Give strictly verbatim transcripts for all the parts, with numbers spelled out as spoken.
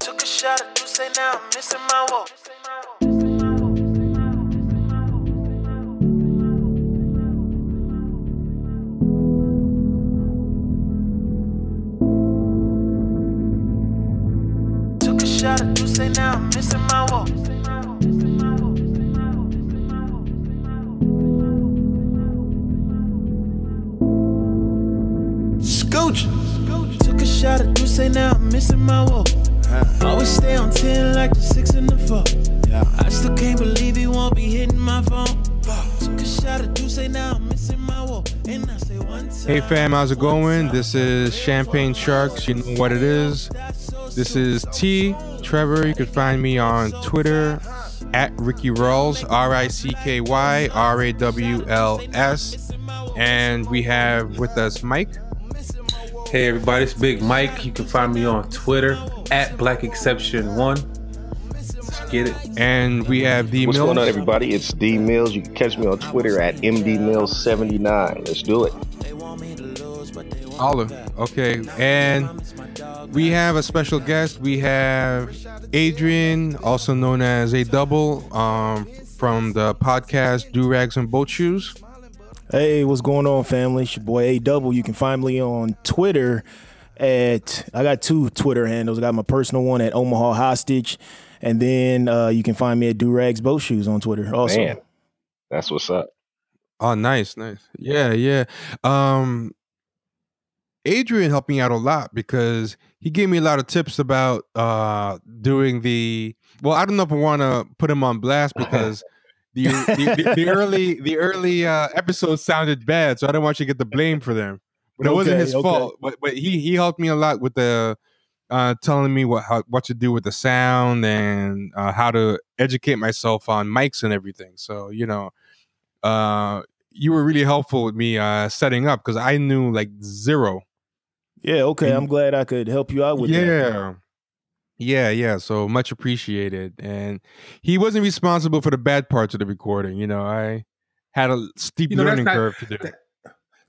Took a shot at you, say now I'm missing my walk. Took a shot at you, say now I'm missing my walk. Scooch! Took a shot at you, say now I'm missing my walk. I always stay on ten like the six and the four. Yeah. I still can't believe he won't be hitting my phone. Took a shot at you, say now I'm missing my walk. And I say one time. Hey fam, how's it going? This is Champagne Sharks, you know what it is. This is T, Trevor. You can find me on Twitter at Ricky Rawls, R I C K Y R A W L S. And we have with us Mike. Hey everybody, it's Big Mike. You can find me on Twitter at Black Exception One. Let's get it. And we have the What's Mills. Going on, everybody? It's D Mills. You can catch me on Twitter at m d mills seventy-nine. Let's do it. Olive. Okay. And we have a special guest. We have Adrian, also known as A Double, um, from the podcast Durags and Boat Shoes. Hey, what's going on, family? It's your boy A Double. You can find me on Twitter at, I got two Twitter handles. I got my personal one at Omaha Hostage, and then uh, you can find me at Durags Boat Shoes on Twitter. Also, man, that's what's up. Oh, nice, nice. Yeah, yeah. Um, Adrian helped me out a lot because he gave me a lot of tips about uh, doing the. Well, I don't know if I want to put him on blast because. The, the, the early the early uh, episodes sounded bad, so I don't want you to get the blame for them. But okay, it wasn't his okay. fault. But but he, he helped me a lot with the uh, telling me what how, what to do with the sound and uh, how to educate myself on mics and everything. So you know, uh, you were really helpful with me uh, setting up because I knew like zero. Yeah. Okay. And, I'm glad I could help you out with yeah. that. Yeah. Yeah, yeah. So much appreciated. And he wasn't responsible for the bad parts of the recording. You know, I had a steep you know, learning not, curve to do. That,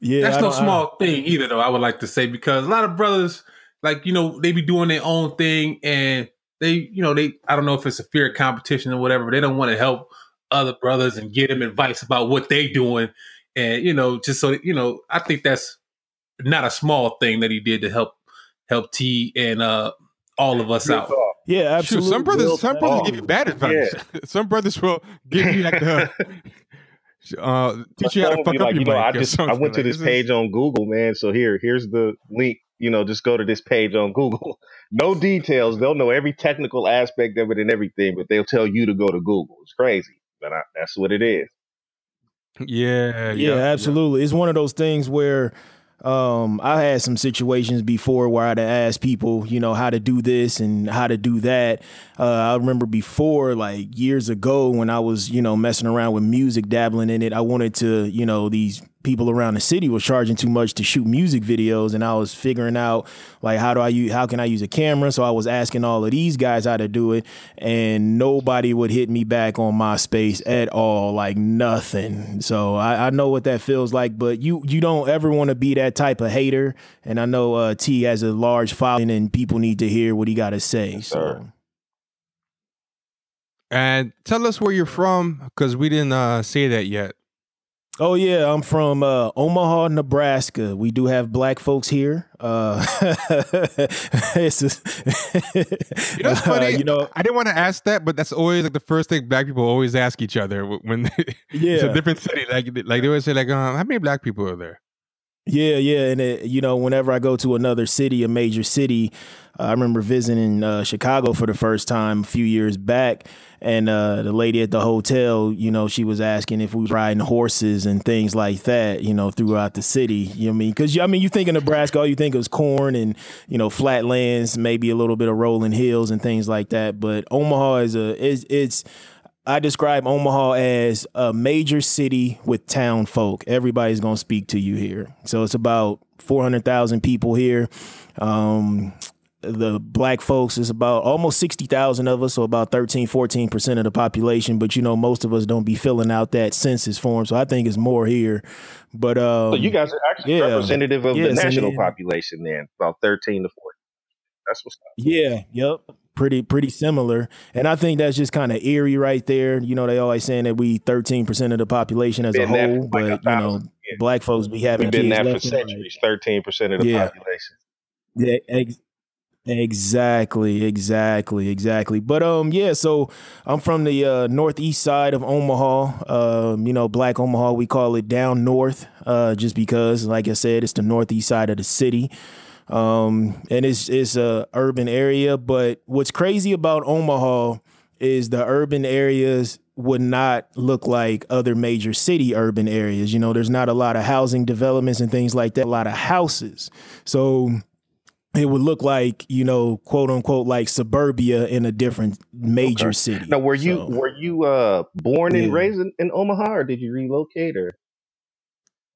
yeah, that's I no small I, thing either, though, I would like to say, because a lot of brothers, like, you know, they be doing their own thing and they, you know, they, I don't know if it's a fear of competition or whatever, but they don't want to help other brothers and give them advice about what they doing. And, you know, just so, you know, I think that's not a small thing that he did to help, help T and, uh, all of us out. Yeah, absolutely. Shoot, some brothers, Real some brothers give you bad advice. Yeah. Some brothers will give you like the uh, teach you how to fuck up like, your you know, I just I went like, to this page on Google, man. So here, here's the link. You know, just go to this page on Google. No details. They'll know every technical aspect of it and everything, but they'll tell you to go to Google. It's crazy, but I, that's what it is. Yeah, yeah, yeah absolutely. Yeah. It's one of those things where. Um, I had some situations before where I'd ask people, you know, how to do this and how to do that. Uh, I remember before, like years ago when I was, you know, messing around with music, dabbling in it. I wanted to, you know, these people around the city were charging too much to shoot music videos. And I was figuring out like, how do I use, how can I use a camera? So I was asking all of these guys how to do it and nobody would hit me back on MySpace at all. Like nothing. So I, I know what that feels like, but you, you don't ever want to be that type of hater. And I know uh, T has a large following and people need to hear what he got to say. So. And tell us where you're from, because we didn't uh, say that yet. Oh, yeah. I'm from uh, Omaha, Nebraska. We do have black folks here. Uh, it's just, you know, it's funny. Uh, you know, I didn't want to ask that, but that's always like the first thing black people always ask each other when they, yeah. It's a different city. Like, like they always say, like, um, how many black people are there? Yeah, yeah. And, it, you know, whenever I go to another city, a major city, uh, I remember visiting uh, Chicago for the first time a few years back. And uh, the lady at the hotel, you know, she was asking if we were riding horses and things like that, you know, throughout the city. You know what I mean? Because, I mean, you think of Nebraska, all you think is corn and, you know, flatlands, maybe a little bit of rolling hills and things like that. But Omaha is a it's, it's I describe Omaha as a major city with town folk. Everybody's going to speak to you here. So it's about four hundred thousand people here. Um The black folks is about almost sixty thousand of us, so about thirteen, fourteen percent of the population. But, you know, most of us don't be filling out that census form. So I think it's more here. But um, so you guys are actually yeah, representative of yeah, the national population then, about thirteen to fourteen. That's what's up. Yeah. Yep. pretty pretty similar. And I think that's just kind of eerie right there. You know, they always saying that we thirteen percent of the population as a whole, but, like, you know, yeah. Black folks be having kids. We've been that for centuries, right. thirteen percent of the yeah. population. Yeah, ex- exactly, exactly, exactly. But, um, yeah, so I'm from the uh, northeast side of Omaha. Um, you know, Black Omaha, we call it down north, uh, just because, like I said, it's the northeast side of the city. Um, and it's, it's a urban area, but what's crazy about Omaha is the urban areas would not look like other major city urban areas. You know, there's not a lot of housing developments and things like that, a lot of houses. So it would look like, you know, quote unquote, like suburbia in a different major okay. city. Now, were you, so, were you, uh, born yeah. and raised in, in Omaha, or did you relocate, or?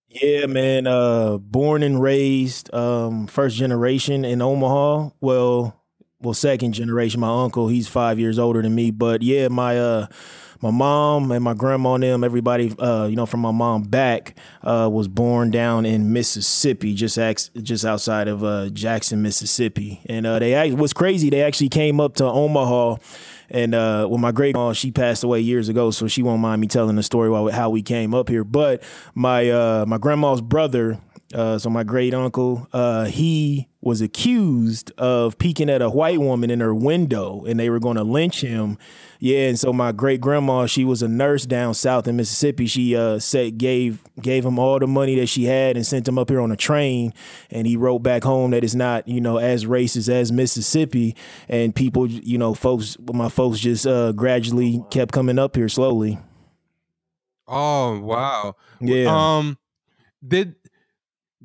Yeah, man. Uh, born and raised, um, first generation in Omaha. Well, well, second generation. My uncle, he's five years older than me. But yeah, my uh, my mom and my grandma and them, everybody, uh, you know, from my mom back, uh, was born down in Mississippi, just ex- just outside of uh, Jackson, Mississippi. And uh, they act- what's crazy, they actually came up to Omaha. And uh, well, my great mom, she passed away years ago, so she won't mind me telling the story about how we came up here. But my uh, my grandma's brother, uh, so my great uncle, uh, he was accused of peeking at a white woman in her window, and they were going to lynch him. Yeah, and so my great grandma, she was a nurse down south in Mississippi. She uh, said gave gave him all the money that she had and sent him up here on a train. And he wrote back home that it's not, you know, as racist as Mississippi. And people, you know, folks, my folks just uh, gradually kept coming up here slowly. Oh wow! Yeah. Um, did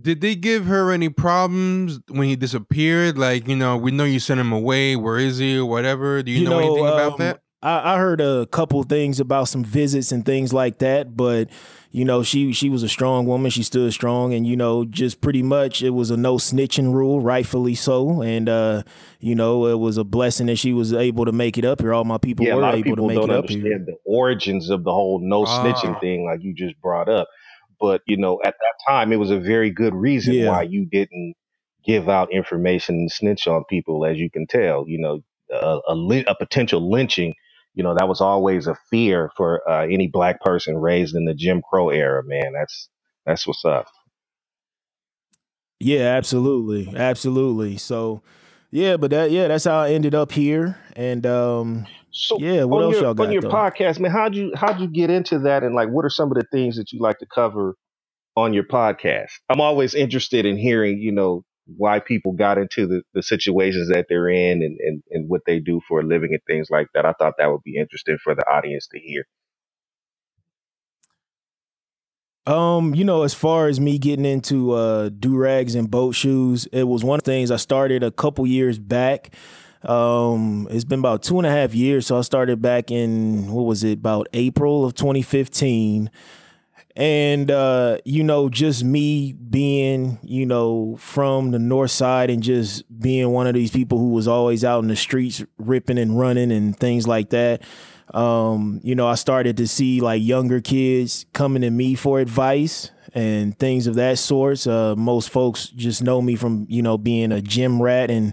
did they give her any problems when he disappeared? Like, you know, we know you sent him away. Where is he? Or whatever. Do you, you know, know anything um, about that? I heard a couple things about some visits and things like that, but, you know, she she was a strong woman. She stood strong, and, you know, just pretty much it was a no snitching rule, rightfully so. And, uh, you know, it was a blessing that she was able to make it up here. All my people yeah, were able people to make it up here. The origins of the whole no ah. snitching thing, like you just brought up. But, you know, at that time, it was a very good reason yeah. why you didn't give out information and snitch on people, as you can tell, you know, a, a, a potential lynching. You know, that was always a fear for uh, any Black person raised in the Jim Crow era, man. That's that's what's up. Yeah, absolutely. Absolutely. So, yeah, but that yeah, that's how I ended up here. And um, so yeah, what else your, y'all got on your though? podcast, man? How'd you how'd you get into that? And like, what are some of the things that you like to cover on your podcast? I'm always interested in hearing, you know, why people got into the, the situations that they're in and, and, and what they do for a living and things like that. I thought that would be interesting for the audience to hear. Um, you know, as far as me getting into uh, Durags and Boat Shoes, it was one of the things I started a couple years back. Um, it's been about two and a half years. So I started back in, what was it, about April of twenty fifteen. And, uh, you know, just me being, you know, from the north side and just being one of these people who was always out in the streets ripping and running and things like that. Um, you know, I started to see like younger kids coming to me for advice and things of that sort. Uh, most folks just know me from, you know, being a gym rat and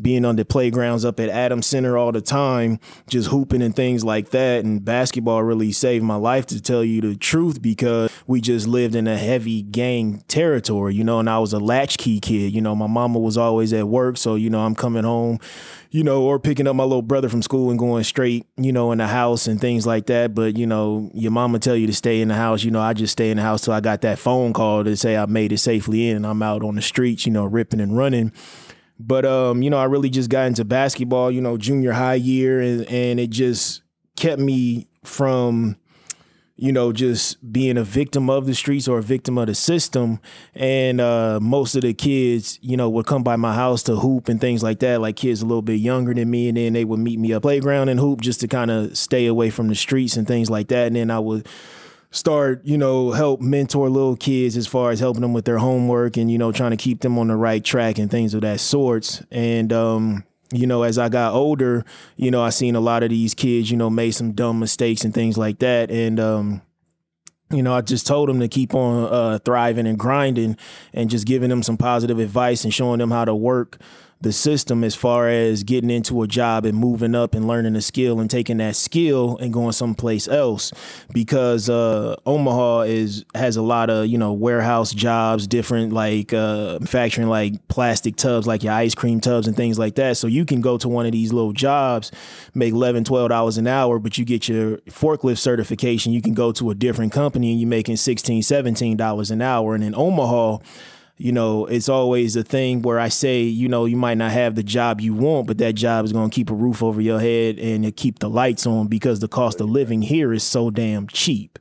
being on the playgrounds up at Adams Center all the time, just hooping and things like that. And basketball really saved my life, to tell you the truth, because we just lived in a heavy gang territory, you know, and I was a latchkey kid. You know, my mama was always at work. So, you know, I'm coming home, you know, or picking up my little brother from school and going straight, you know, in the house and things like that. But, you know, your mama tell you to stay in the house. You know, I just stay in the house till I got that phone call to say I made it safely in and I'm out on the streets, you know, ripping and running. But, um, you know, I really just got into basketball, you know, junior high year, and, and it just kept me from, you know, just being a victim of the streets or a victim of the system. And uh, most of the kids, you know, would come by my house to hoop and things like that, like kids a little bit younger than me. And then they would meet me at playground and hoop just to kind of stay away from the streets and things like that. And then I would start, you know, help mentor little kids as far as helping them with their homework and, you know, trying to keep them on the right track and things of that sorts. And, um, you know, as I got older, you know, I seen a lot of these kids, you know, made some dumb mistakes and things like that. And, um, you know, I just told them to keep on uh, thriving and grinding and just giving them some positive advice and showing them how to work the system as far as getting into a job and moving up and learning a skill and taking that skill and going someplace else, because uh, Omaha is has a lot of, you know, warehouse jobs, different like uh, manufacturing, like plastic tubs, like your ice cream tubs and things like that. So you can go to one of these little jobs, make eleven, twelve dollars an hour, but you get your forklift certification. You can go to a different company and you're making sixteen, seventeen dollars an hour. And in Omaha, you know, it's always a thing where I say, you know, you might not have the job you want, but that job is going to keep a roof over your head and keep the lights on, because the cost of living here is so damn cheap.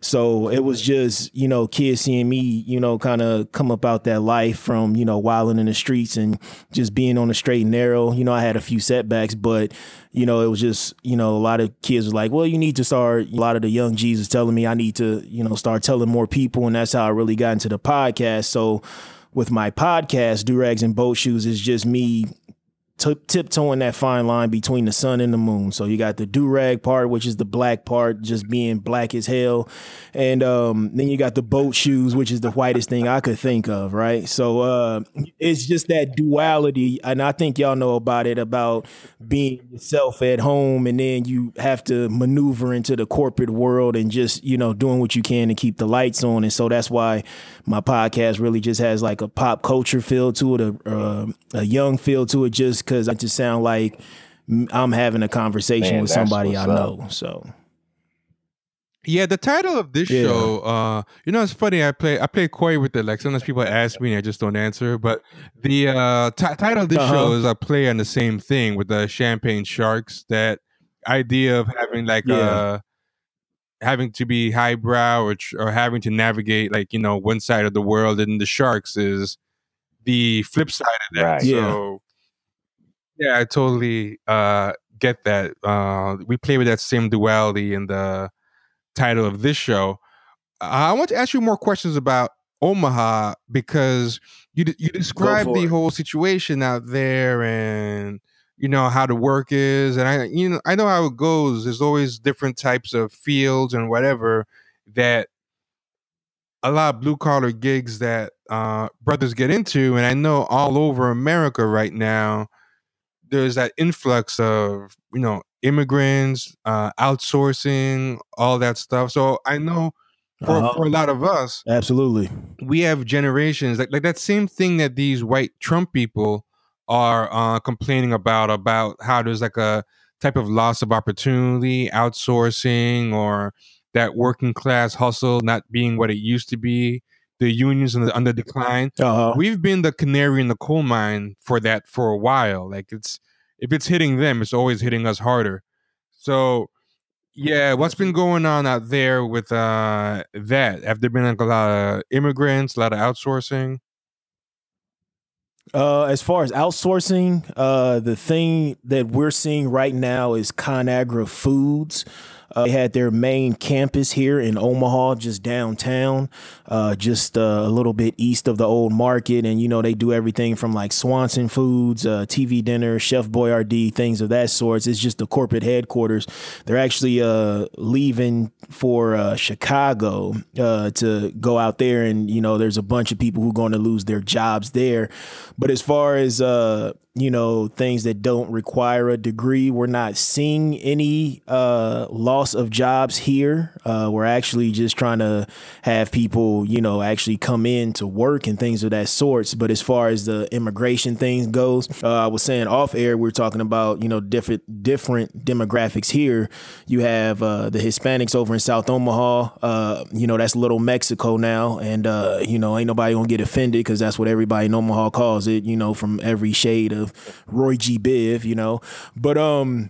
So it was just, you know, kids seeing me, you know, kind of come up out that life from, you know, wilding in the streets and just being on the straight and narrow. You know, I had a few setbacks, but, you know, it was just, you know, a lot of kids were like, well, you need to start. A lot of the young G's is telling me I need to, you know, start telling more people. And that's how I really got into the podcast. So with my podcast, Durags and Boat Shoes, is just me T- tiptoeing that fine line between the sun and the moon. So you got the durag part, which is the black part, just being black as hell. And um, then you got the boat shoes, which is the whitest thing I could think of, right? So uh, it's just that duality. And I think y'all know about it, about being yourself at home, and then you have to maneuver into the corporate world and just, you know, doing what you can to keep the lights on. And so that's why my podcast really just has like a pop culture feel to it, a, uh, a young feel to it, just because I just sound like I'm having a conversation Man, with somebody I know. Up. So, yeah, the title of this yeah. show, uh, you know, it's funny. I play I play coy with it. Like sometimes people ask me and I just don't answer. But the uh, t- title of this uh-huh. show is I play on the same thing with the Champagne Sharks. That idea of having like yeah. uh, having to be highbrow or tr- or having to navigate like, you know, one side of the world, and the Sharks is the flip side of that. Right. So. Yeah. Yeah, I totally uh, get that. Uh, we play with that same duality in the title of this show. I want to ask you more questions about Omaha, because you d- you described the it. whole situation out there, and you know how the work is, and I you know I know how it goes. There's always different types of fields and whatever, that a lot of blue collar gigs that uh, brothers get into, and I know all over America right now, there's that influx of, you know, immigrants, uh, outsourcing, all that stuff. So I know for, uh-huh. for a lot of us, absolutely, we have generations like like that same thing that these white Trump people are uh, complaining about, about how there's like a type of loss of opportunity, outsourcing, or that working class hustle not being what it used to be. The unions on the, on the decline. Uh-huh. We've been the canary in the coal mine for that for a while. Like it's, if it's hitting them, it's always hitting us harder. So yeah, what's been going on out there with uh, that? Have there been like a lot of immigrants, a lot of outsourcing? Uh, as far as outsourcing, uh, the thing that we're seeing right now is ConAgra Foods. Uh, they had their main campus here in Omaha, just downtown, uh, just uh, a little bit east of the old market. And, you know, they do everything from like Swanson Foods, uh, T V dinner, Chef Boyardee, things of that sort. It's just the corporate headquarters. They're actually uh, leaving for uh, Chicago uh, to go out there. And, you know, there's a bunch of people who are going to lose their jobs there. But as far as uh, you know, things that don't require a degree, we're not seeing any uh, loss of jobs here. Uh, we're actually just trying to have people, you know, actually come in to work and things of that sorts. But as far as the immigration thing goes, uh, I was saying off air, we we're talking about, you know, different different demographics here. You have uh, the Hispanics over in South Omaha. Uh, you know, that's Little Mexico now. And, uh, you know, ain't nobody gonna get offended, because that's what everybody in Omaha calls it, you know, from every shade of Roy G. Biv, you know. But um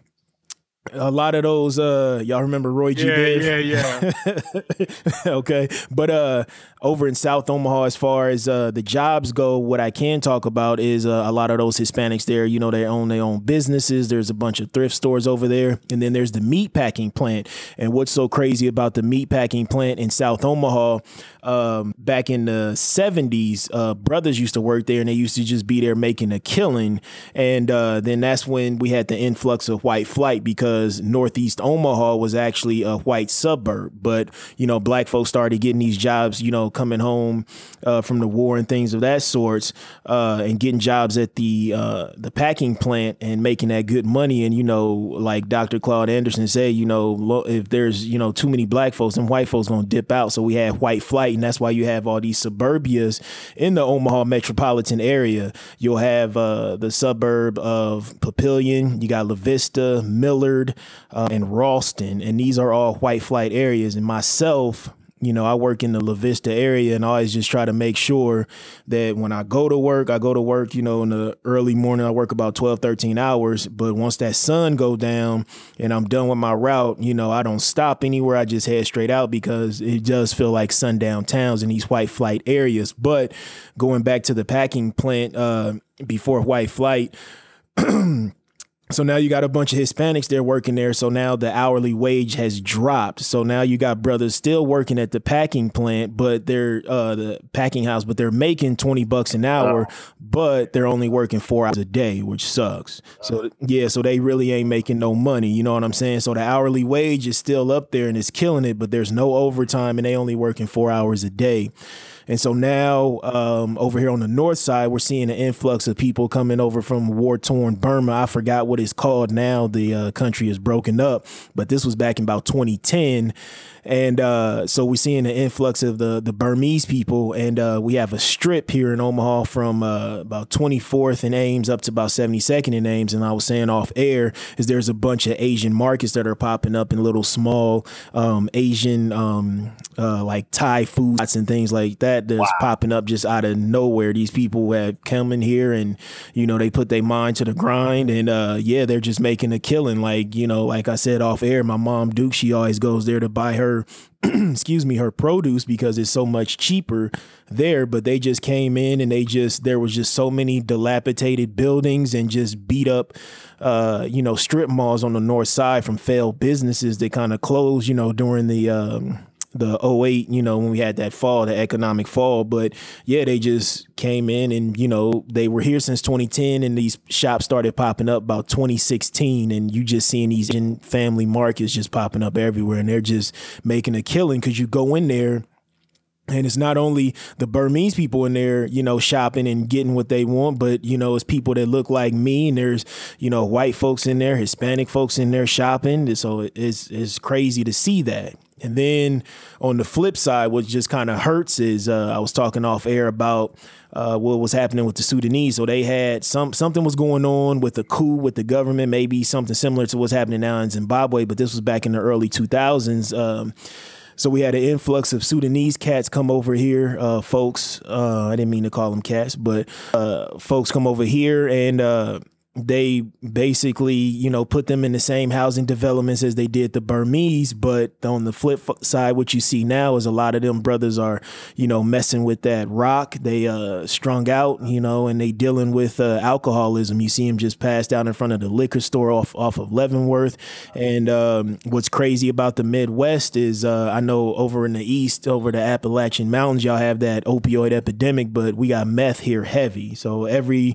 a lot of those uh y'all remember Roy G. Yeah, Biv? Yeah, yeah. Okay. But uh over in South Omaha, as far as uh the jobs go, what I can talk about is uh, a lot of those Hispanics there, you know, they own their own businesses. There's a bunch of thrift stores over there, and then there's the meatpacking plant. And what's so crazy about the meatpacking plant in South Omaha, um back in the seventies, uh brothers used to work there, and they used to just be there making a killing. And uh then that's when we had the influx of white flight, because because Northeast Omaha was actually a white suburb. But, you know, black folks started getting these jobs, you know, coming home uh, from the war and things of that sorts, uh, and getting jobs at the uh, the packing plant and making that good money. And, you know, like Doctor Claude Anderson said, you know, if there's, you know, too many black folks, then white folks going to dip out. So we had white flight. And that's why you have all these suburbias in the Omaha metropolitan area. You'll have uh, the suburb of Papillion. You got La Vista, Millard, uh, and Ralston. And these are all white flight areas. And myself, you know, I work in the La Vista area, and I always just try to make sure that when I go to work, I go to work, you know, in the early morning, I work about twelve, thirteen hours. But once that sun go down and I'm done with my route, you know, I don't stop anywhere. I just head straight out because it does feel like sundown towns in these white flight areas. But going back to the packing plant uh, before white flight, so now you got a bunch of Hispanics there working there. So now the hourly wage has dropped. So now you got brothers still working at the packing plant, but they're uh, the packing house, but they're making twenty bucks an hour, wow. But they're only working four hours a day, which sucks. So, yeah, so they really ain't making no money. You know what I'm saying? So the hourly wage is still up there and it's killing it, but there's no overtime and they only working four hours a day. And so now um, over here on the north side, we're seeing an influx of people coming over from war-torn Burma. I forgot what it's called now. The uh, country is broken up, but this was back in about twenty ten. And uh, so we're seeing an influx of the, the Burmese people. And uh, we have a strip here in Omaha from uh, about twenty-fourth and Ames up to about seventy-second and Ames. And I was saying off air is there's a bunch of Asian markets that are popping up in little small um, Asian um, uh, like Thai food and things like that. That's wow. Popping up just out of nowhere. These people have come in here and, you know, they put their mind to the grind and, uh, yeah, they're just making a killing. Like, you know, like I said off air, my mom, Duke, she always goes there to buy her, excuse me, her produce because it's so much cheaper there. But they just came in and they just, there was just so many dilapidated buildings and just beat up, uh, you know, strip malls on the north side from failed businesses that kind of closed, you know, during the, um, the oh eight, you know, when we had that fall, the economic fall. But yeah, they just came in and, you know, they were here since twenty ten and these shops started popping up about twenty sixteen. And you just seeing these in family markets just popping up everywhere and they're just making a killing because you go in there. And it's not only the Burmese people in there, you know, shopping and getting what they want, but, you know, it's people that look like me. And there's, you know, white folks in there, Hispanic folks in there shopping. So it's it's crazy to see that. And then on the flip side, what just kind of hurts is uh, I was talking off air about uh, what was happening with the Sudanese. So they had some something was going on with the coup with the government, maybe something similar to what's happening now in Zimbabwe. But this was back in the early two thousands. Um, so we had an influx of Sudanese cats come over here, uh, folks. Uh, I didn't mean to call them cats, but uh, folks come over here and uh they basically, you know, put them in the same housing developments as they did the Burmese. But on the flip side, what you see now is a lot of them brothers are, you know, messing with that rock. They uh, strung out, you know, and they dealing with uh, alcoholism. You see them just passed out in front of the liquor store off, off of Leavenworth. And um, what's crazy about the Midwest is uh, I know over in the East, over the Appalachian Mountains, y'all have that opioid epidemic, but we got meth here heavy. So every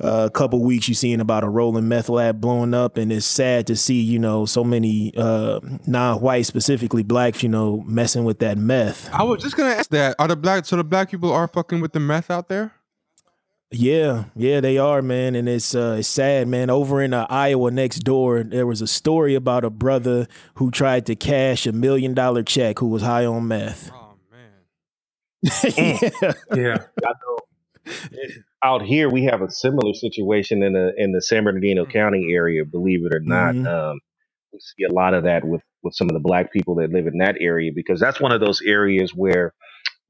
A uh, couple weeks you seeing about a rolling meth lab blowing up, and it's sad to see, you know, so many uh, non-white, specifically blacks, you know, messing with that meth. I was just gonna ask that: Are the black so the black people are fucking with the meth out there? Yeah, yeah, they are, man, and it's uh, it's sad, man. Over in uh, Iowa, next door, there was a story about a brother who tried to cash a million dollar check who was high on meth. Oh man, yeah, yeah, I know. Yeah. Out here, we have a similar situation in the in the San Bernardino County area. Believe it or not, mm-hmm. um, we see a lot of that with, with some of the black people that live in that area because that's one of those areas where,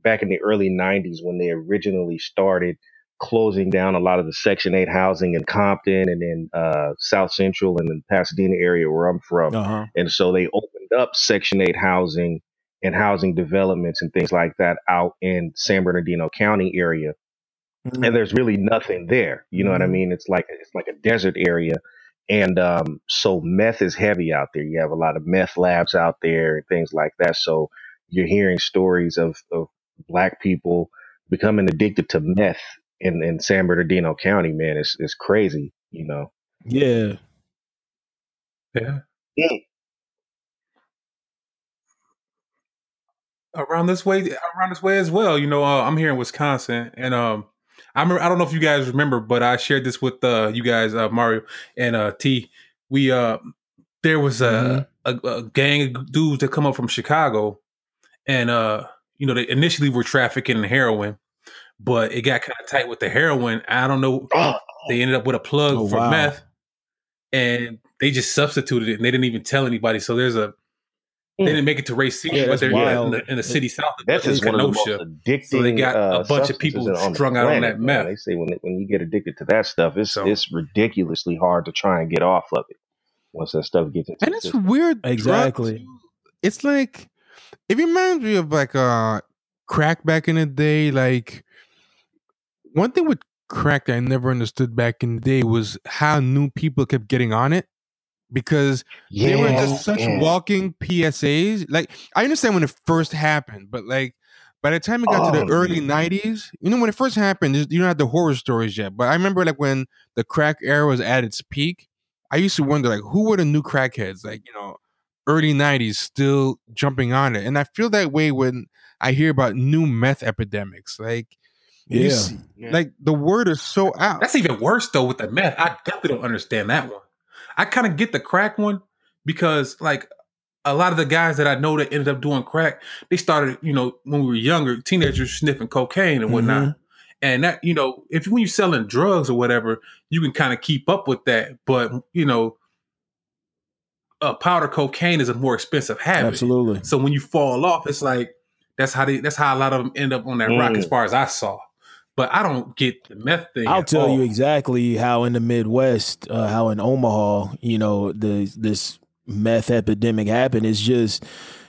back in the early nineties, when they originally started closing down a lot of the Section eight housing in Compton and in uh, South Central and in Pasadena area where I'm from, uh-huh. and so they opened up Section eight housing and housing developments and things like that out in San Bernardino County area. And there's really nothing there. You know what I mean? It's like it's like a desert area. And um, so meth is heavy out there. You have a lot of meth labs out there and things like that. So you're hearing stories of, of black people becoming addicted to meth in, in San Bernardino County, man. It's it's crazy, you know? Yeah. Yeah. Mm. Around this way, around this way as well. You know, uh, I'm here in Wisconsin, and um, I remember, I don't know if you guys remember, but I shared this with uh, you guys, uh, Mario and uh, T. We uh, there was a, mm-hmm. a, a gang of dudes that come up from Chicago, and uh, you know, they initially were trafficking in heroin, but it got kind of tight with the heroin. I don't know. Oh. They ended up with a plug oh, for wow. meth, and they just substituted it, and they didn't even tell anybody. So there's a They didn't make it to Racine, yeah, but they're in the, in the city south of that's just one of the most addicting. So they got a uh, bunch of people strung out on that meth. They say when it, when you get addicted to that stuff, it's so. it's ridiculously hard to try and get off of it once that stuff gets into. And it's weird, exactly. It's like it reminds me of like uh crack back in the day. Like one thing with crack that I never understood back in the day was how new people kept getting on it. Because yeah, they were just such yeah. walking P S As. Like, I understand when it first happened, but like by the time it got oh, to the early nineties, you know, when it first happened, you don't have the horror stories yet. But I remember like when the crack era was at its peak, I used to wonder like who were the new crackheads, like, you know, early nineties still jumping on it. And I feel that way when I hear about new meth epidemics. Like yeah. See, yeah. like the word is so out. That's even worse though with the meth. I definitely don't understand that one. I kind of get the crack one because, like, a lot of the guys that I know that ended up doing crack, they started, you know, when we were younger, teenagers sniffing cocaine and whatnot. Mm-hmm. And that, you know, if when you're selling drugs or whatever, you can kind of keep up with that. But, you know, uh, powder cocaine is a more expensive habit. Absolutely. So when you fall off, it's like that's how they, that's how a lot of them end up on that mm. rock, as far as I saw. But I don't get the meth thing. I'll tell all. you exactly how in the Midwest, uh, how in Omaha, you know, the this meth epidemic happened. It's just,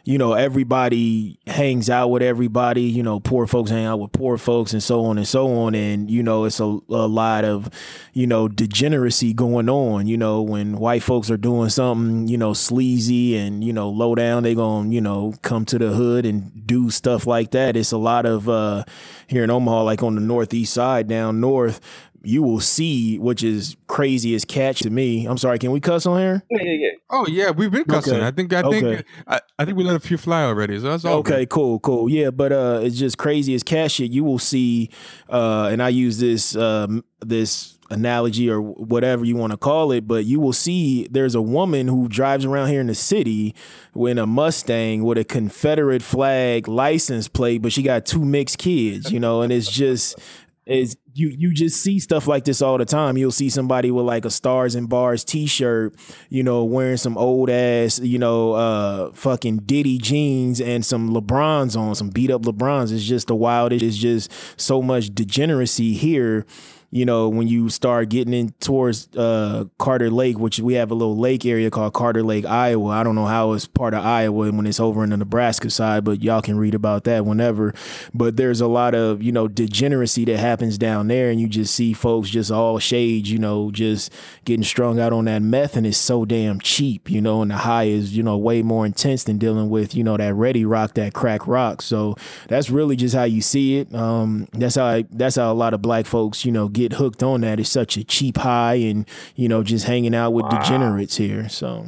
you know, everybody hangs out with everybody. You know, poor folks hang out with poor folks, and so on and so on. And you know, it's a, a lot of, you know, degeneracy going on. You know, when white folks are doing something, you know, sleazy and, you know, low down, they gonna, you know, come to the hood and do stuff like that. It's a lot of uh, here in Omaha, like on the northeast side, down north. You will see, which is crazy as catch to me. I'm sorry, can we cuss on here? Yeah, yeah, yeah. Oh yeah, we've been cussing. Okay. I think, I think, okay. I, I think we let a few fly already. So that's all. Okay, good. cool, cool. Yeah, but uh, it's just crazy as catch shit. You will see, uh, and I use this um, this analogy or whatever you want to call it, but you will see there's a woman who drives around here in the city in a Mustang with a Confederate flag license plate, but she got two mixed kids, you know, and it's just. Is you you just see stuff like this all the time. You'll see somebody with like a Stars and Bars t-shirt, you know, wearing some old ass, you know, uh, fucking Diddy jeans and some LeBrons on, some beat up LeBrons. It's just the wildest. It's just so much degeneracy here. You know, when you start getting in towards uh, Carter Lake, which we have a little lake area called Carter Lake, Iowa. I don't know how it's part of Iowa when it's over in the Nebraska side, but y'all can read about that whenever. But there's a lot of, you know, degeneracy that happens down there. And you just see folks just all shades, you know, just getting strung out on that meth. And it's so damn cheap, you know, and the high is, you know, way more intense than dealing with, you know, that ready rock, that crack rock. So that's really just how you see it. Um, that's how I, that's how a lot of black folks, you know, get get hooked on that. It's such a cheap high, and you know, just hanging out with wow. degenerates here. So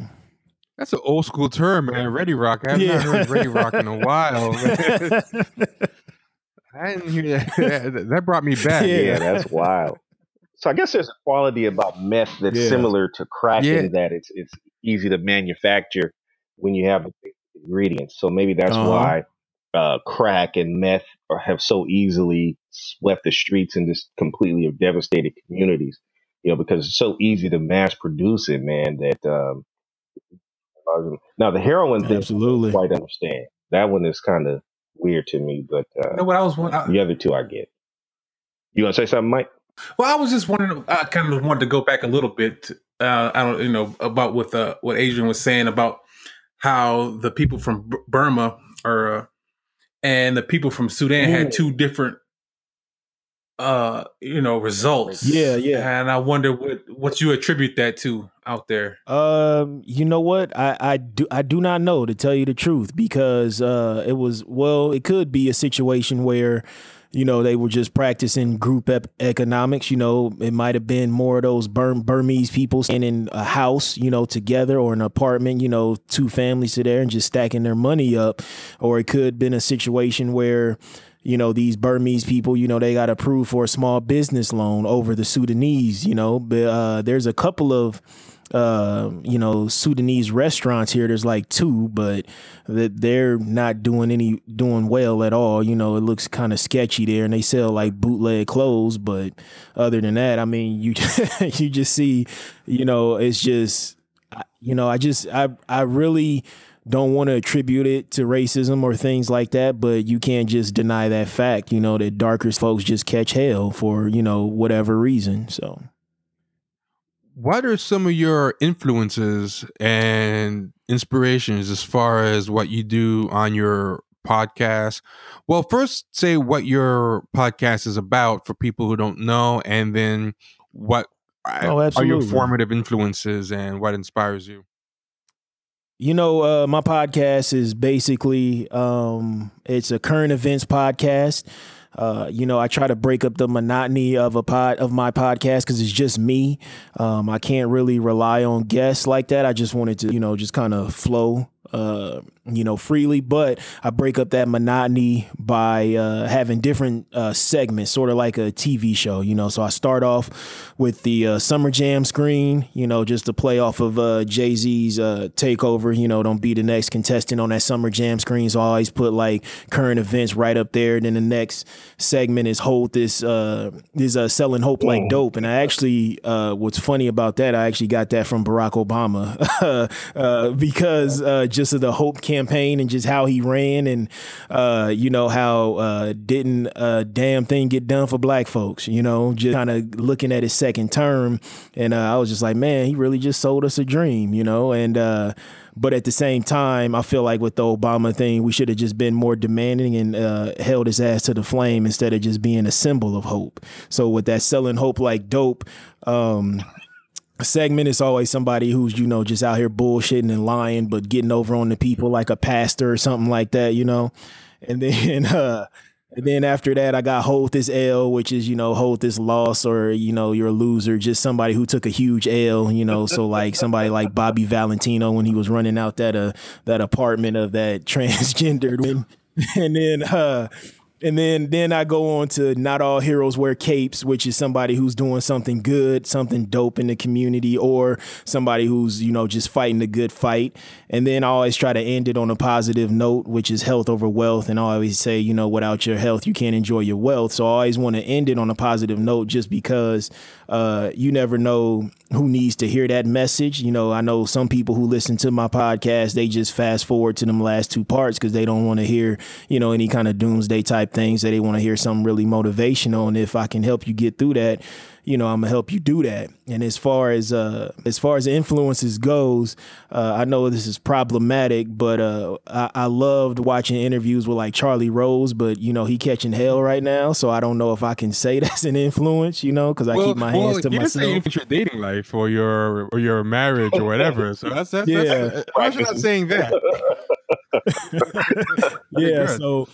that's an old school term, man. Ready rock. I haven't yeah. heard ready rock in a while. I didn't hear that. That brought me back. Yeah, yeah, that's wild. So I guess there's a quality about meth that's yeah. similar to crack yeah. in that it's it's easy to manufacture when you have the ingredients. So maybe that's uh-huh. why uh, crack and meth are, have so easily swept the streets and just completely have devastated communities, you know, because it's so easy to mass produce it, man, that, um, now the heroin thing, absolutely. I don't quite understand. That one is kind of weird to me, but, uh, you know what I was, I, the other two I get. You want to say something, Mike? Well, I was just wondering, I kind of wanted to go back a little bit, uh, I don't, you know, about what, uh, what Adrian was saying about how the people from B- Burma are, uh, and the people from Sudan Ooh. had two different, uh, you know, results. Yeah, yeah. And I wonder what, what you attribute that to out there. Um, you know what? I, I do I do not know, to tell you the truth, because uh, it was, well, it could be a situation where you know, they were just practicing group ep- economics. You know, it might have been more of those Bur- Burmese people staying in a house, you know, together, or an apartment, you know, two families to there and just stacking their money up. Or it could have been a situation where, you know, these Burmese people, you know, they got approved for a small business loan over the Sudanese, you know. But uh, there's a couple of, uh, you know, Sudanese restaurants here. There's like two, but they're not doing any doing well at all. You know, it looks kind of sketchy there, and they sell like bootleg clothes. But other than that, I mean, you you just see, you know, it's just, you know, I just I I really. don't want to attribute it to racism or things like that, but you can't just deny that fact, you know, that darker folks just catch hell for, you know, whatever reason. So what are some of your influences and inspirations as far as what you do on your podcast? Well, first say what your podcast is about for people who don't know, and then what oh, are your formative influences and what inspires you? You know, uh, my podcast is basically, um, it's a current events podcast. Uh, you know, I try to break up the monotony of a pod of my podcast because it's just me. Um, I can't really rely on guests like that. I just wanted to, you know, just kind of flow, uh, you know, freely. But I break up that monotony by uh, having different uh, segments, sort of like a T V show, you know. So I start off with the uh, Summer Jam screen, you know, just to play off of uh, Jay-Z's uh, Takeover. You know, don't be the next contestant on that Summer Jam screen. So I always put like current events right up there. Then the next segment is hold this uh is uh selling hope like dope. And I actually uh what's funny about that, I actually got that from Barack Obama uh because uh just of the Hope campaign and just how he ran, and uh you know how uh didn't a damn thing get done for black folks, you know, just kind of looking at his second term. And uh, I was just like, man, he really just sold us a dream, you know. And uh but at the same time, I feel like with the Obama thing, we should have just been more demanding and uh, held his ass to the flame instead of just being a symbol of hope. So with that selling hope like dope um, segment, it's always somebody who's, you know, just out here bullshitting and lying, but getting over on the people like a pastor or something like that, you know. And then uh, and then after that, I got hold this L, which is, you know, hold this loss, or, you know, you're a loser. Just somebody who took a huge L, you know, so like somebody like Bobby Valentino when he was running out that uh, that apartment of that transgendered woman. And then uh, and then then I go on to Not All Heroes Wear Capes, which is somebody who's doing something good, something dope in the community, or somebody who's, you know, just fighting a good fight. And then I always try to end it on a positive note, which is health over wealth. And I always say, you know, without your health, you can't enjoy your wealth. So I always want to end it on a positive note, just because uh, you never know who needs to hear that message. You know, I know some people who listen to my podcast, they just fast forward to them last two parts because they don't want to hear, you know, any kind of doomsday type things. They, they want to hear something really motivational. And if I can help you get through that, you know, I'm gonna help you do that. And as far as uh, as far as the influences goes, uh, I know this is problematic, but uh, I-, I loved watching interviews with like Charlie Rose, but you know, he catching hell right now, so I don't know if I can say that's an influence, you know, because I well, keep my hands well, to you're myself. Saying your dating life or your or your marriage or whatever. So that's that's, yeah. that's, that's why should I saying that? yeah. Good. So.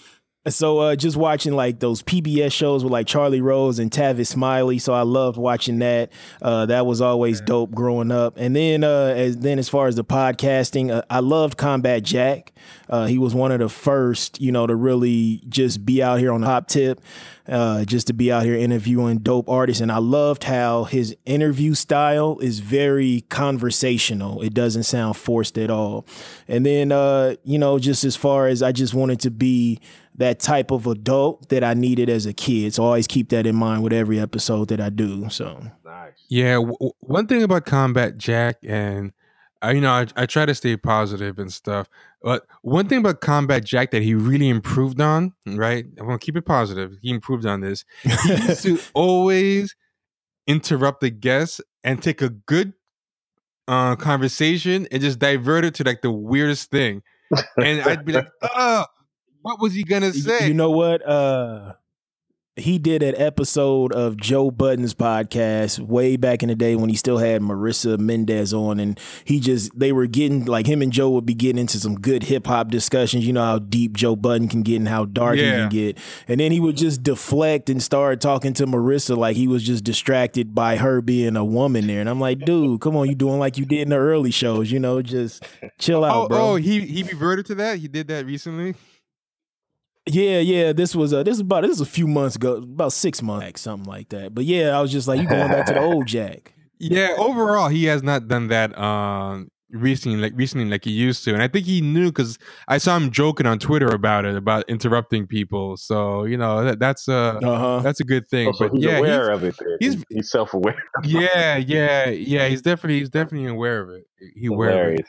So uh, just watching like those P B S shows with like Charlie Rose and Tavis Smiley. So I loved watching that. Uh, that was always dope growing up. And then uh, as then as far as the podcasting, uh, I loved Combat Jack. Uh, he was one of the first, you know, to really just be out here on the hop tip. Uh, just to be out here interviewing dope artists. And I loved how his interview style is very conversational. It doesn't sound forced at all. And then, uh, you know, just as far as I just wanted to be that type of adult that I needed as a kid. So I always keep that in mind with every episode that I do. So, nice. Yeah. W- one thing about Combat Jack, and I, you know, I, I try to stay positive and stuff. But one thing about Combat Jack that he really improved on, right? I'm going to keep it positive. He improved on this. He used to always interrupt the guests and take a good uh, conversation and just divert it to like the weirdest thing. And I'd be like, oh, what was he going to say? You know what? Uh, he did an episode of Joe Budden's podcast way back in the day when he still had Marissa Mendez on, and he just, they were getting, like, him and Joe would be getting into some good hip hop discussions. You know how deep Joe Budden can get and how dark yeah. he can get. And then he would just deflect and start talking to Marissa like he was just distracted by her being a woman there. And I'm like, dude, come on, you doing like you did in the early shows, you know, just chill out, oh, bro. Oh, he, he reverted to that? He did that recently? Yeah, yeah. This was uh, this was about this was a few months ago, about six months, something like that. But yeah, I was just like, you going back to the old Jack. Yeah. Overall, he has not done that um, recently, like recently, like he used to, and I think he knew because I saw him joking on Twitter about it, about interrupting people. So you know that, that's a uh-huh. that's a good thing. Oh, so but he's yeah, aware he's, of it. He's, he's, he's self aware. yeah, yeah, yeah. He's definitely he's definitely aware of it. He aware of it.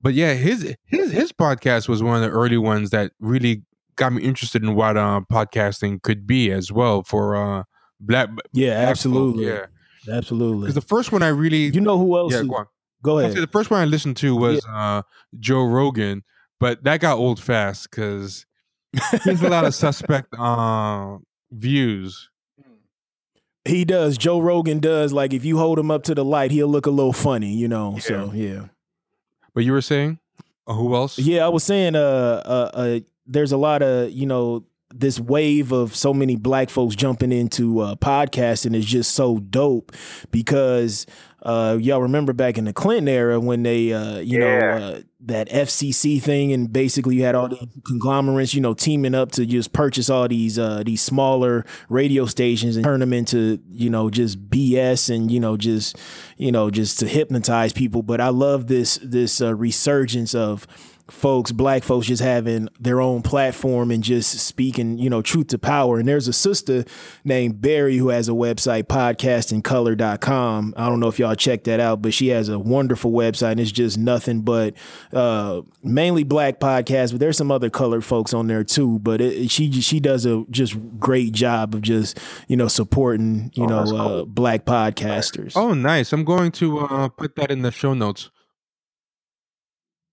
But yeah, his his his podcast was one of the early ones that really got me interested in what uh, podcasting could be as well for uh, black. Yeah, absolutely. Yeah, absolutely. Because the first one I really, you know who else? Yeah, who, go, on. go ahead. The first one I listened to was yeah. uh, Joe Rogan, but that got old fast because there's a lot of suspect uh, views. He does. Joe Rogan does. Like if you hold him up to the light, he'll look a little funny, you know. Yeah. So yeah. But you were saying uh, who else? Yeah, I was saying uh uh. uh there's a lot of, you know, this wave of so many black folks jumping into uh, podcasting is just so dope because uh, y'all remember back in the Clinton era when they, uh, you yeah. know, uh, that F C C thing, and basically you had all the conglomerates, you know, teaming up to just purchase all these uh, these smaller radio stations and turn them into, you know, just B S and, you know, just, you know, just to hypnotize people. But I love this this uh, resurgence of folks, black folks just having their own platform and just speaking, you know, truth to power. And there's a sister named Barry who has a website, podcast in color dot com. I don't know if y'all check that out, but she has a wonderful website, and it's just nothing but uh, mainly black podcasts, but there's some other colored folks on there too. But it, she she does a just great job of just, you know, supporting, you oh, know, uh, cool. black podcasters. Oh, nice. I'm going to uh, put that in the show notes.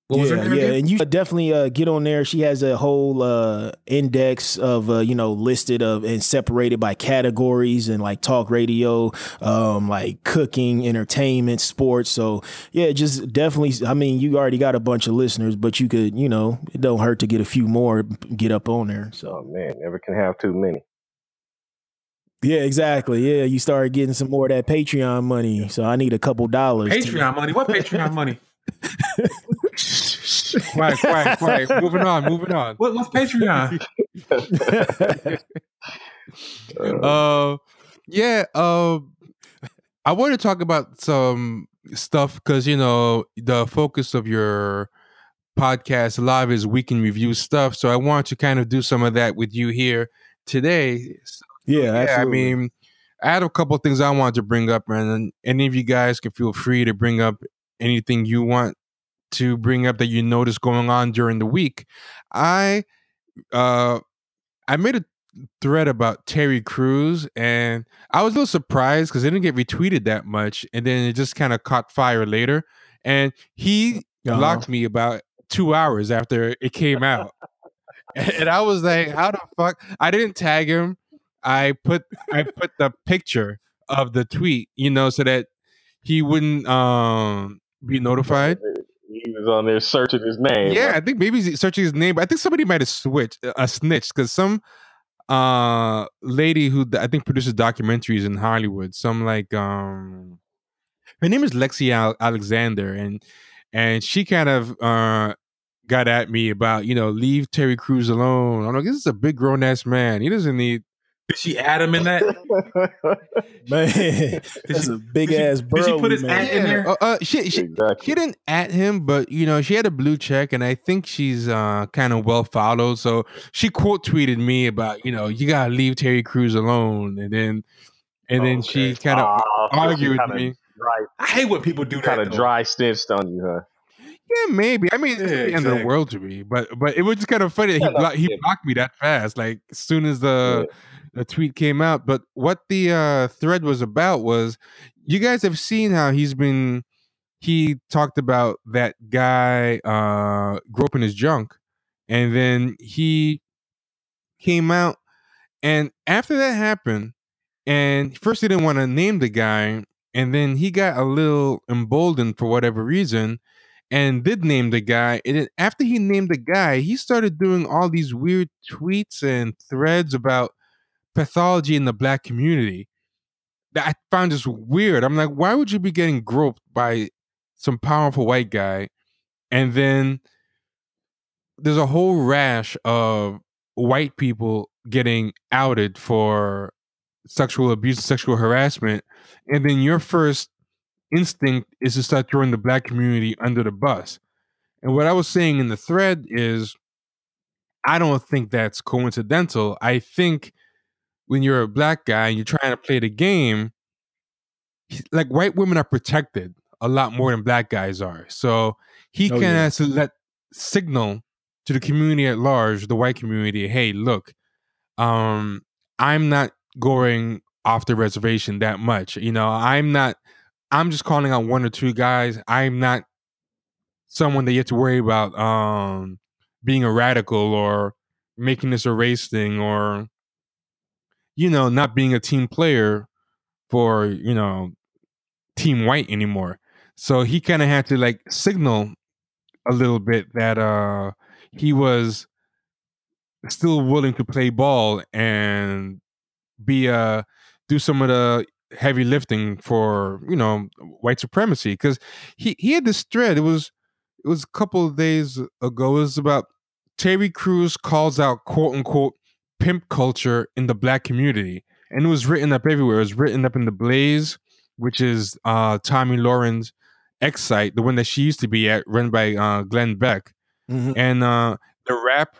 What was yeah, her name yeah, again? And you definitely uh, get on there. She has a whole uh, index of uh, you know, listed of and separated by categories, and like talk radio, um, like cooking, entertainment, sports. So yeah, just definitely. I mean, you already got a bunch of listeners, but you could, you know, it don't hurt to get a few more. Get up on there. So oh, man, never can have too many. Yeah, exactly. Yeah, you start getting some more of that Patreon money. So I need a couple dollars. Patreon to- money? What Patreon money? Quiet, quiet, quiet. Moving on, moving on. What, what's Patreon? uh, yeah, uh, I want to talk about some stuff because, you know, the focus of your podcast live is week in review stuff. So I want to kind of do some of that with you here today. So, yeah, yeah, absolutely. I mean, I had a couple of things I wanted to bring up, and any of you guys can feel free to bring up anything you want to bring up that you notice going on during the week. I uh, I made a thread about Terry Crews, and I was a little surprised because it didn't get retweeted that much, and then it just kind of caught fire later. And he uh-huh. blocked me about two hours after it came out. And I was like, how the fuck? I didn't tag him. I put I put the picture of the tweet, you know, so that he wouldn't um, be notified. He was on there searching his name. Yeah, right? I think maybe he's searching his name. But I think somebody might have switched a uh, snitch because some uh, lady who I think produces documentaries in Hollywood. Some like um, her name is Lexi Al- Alexander, and and she kind of uh, got at me about, you know, leave Terry Crews alone. I'm like, this is a big grown ass man. He doesn't need. Did she add him in that? Man, that's she, a big ass bro. Did she put his man. At in there? Uh, uh, she, she, exactly. she didn't at him, but, you know, she had a blue check, and I think she's uh, kind of well followed. So she quote tweeted me about, you know, you got to leave Terry Crews alone. And then and okay. then she kind of uh, argued with me. Dry, I hate when people do that. Kind of dry snitched on you, huh? Yeah, maybe. I mean, it's yeah, the exactly. end of the world to me, but but it was just kind of funny. That he, blo- he blocked me that fast, like as soon as the yeah. the tweet came out. But what the uh, thread was about was, you guys have seen how he's been. He talked about that guy uh, groping his junk, and then he came out And after that happened, and first they didn't want to name the guy, and then he got a little emboldened for whatever reason and did name the guy. And then after he named the guy, he started doing all these weird tweets and threads about pathology in the black community that I found just weird. I'm like, why would you be getting groped by some powerful white guy? And then there's a whole rash of white people getting outed for sexual abuse, sexual harassment, and then your first instinct is to start throwing the black community under the bus. And what I was saying in the thread is, I don't think that's coincidental. I think when you're a black guy and you're trying to play the game, like, white women are protected a lot more than black guys are. So he oh, kind of yeah. has to let signal to the community at large, the white community, hey, look, um, I'm not going off the reservation that much. You know, I'm not, I'm just calling out one or two guys. I'm not someone that you have to worry about um, being a radical or making this a race thing or, you know, not being a team player for, you know, team white anymore. So he kind of had to like signal a little bit that uh, he was still willing to play ball and be uh do some of the heavy lifting for, you know, white supremacy. Because he he had this thread. It was it was a couple of days ago. It was about Terry Crews calls out quote unquote pimp culture in the black community, and it was written up everywhere. It was written up in the Blaze, which is uh Tommy Lauren's ex site, the one that she used to be at, run by uh Glenn Beck, mm-hmm. and uh the rap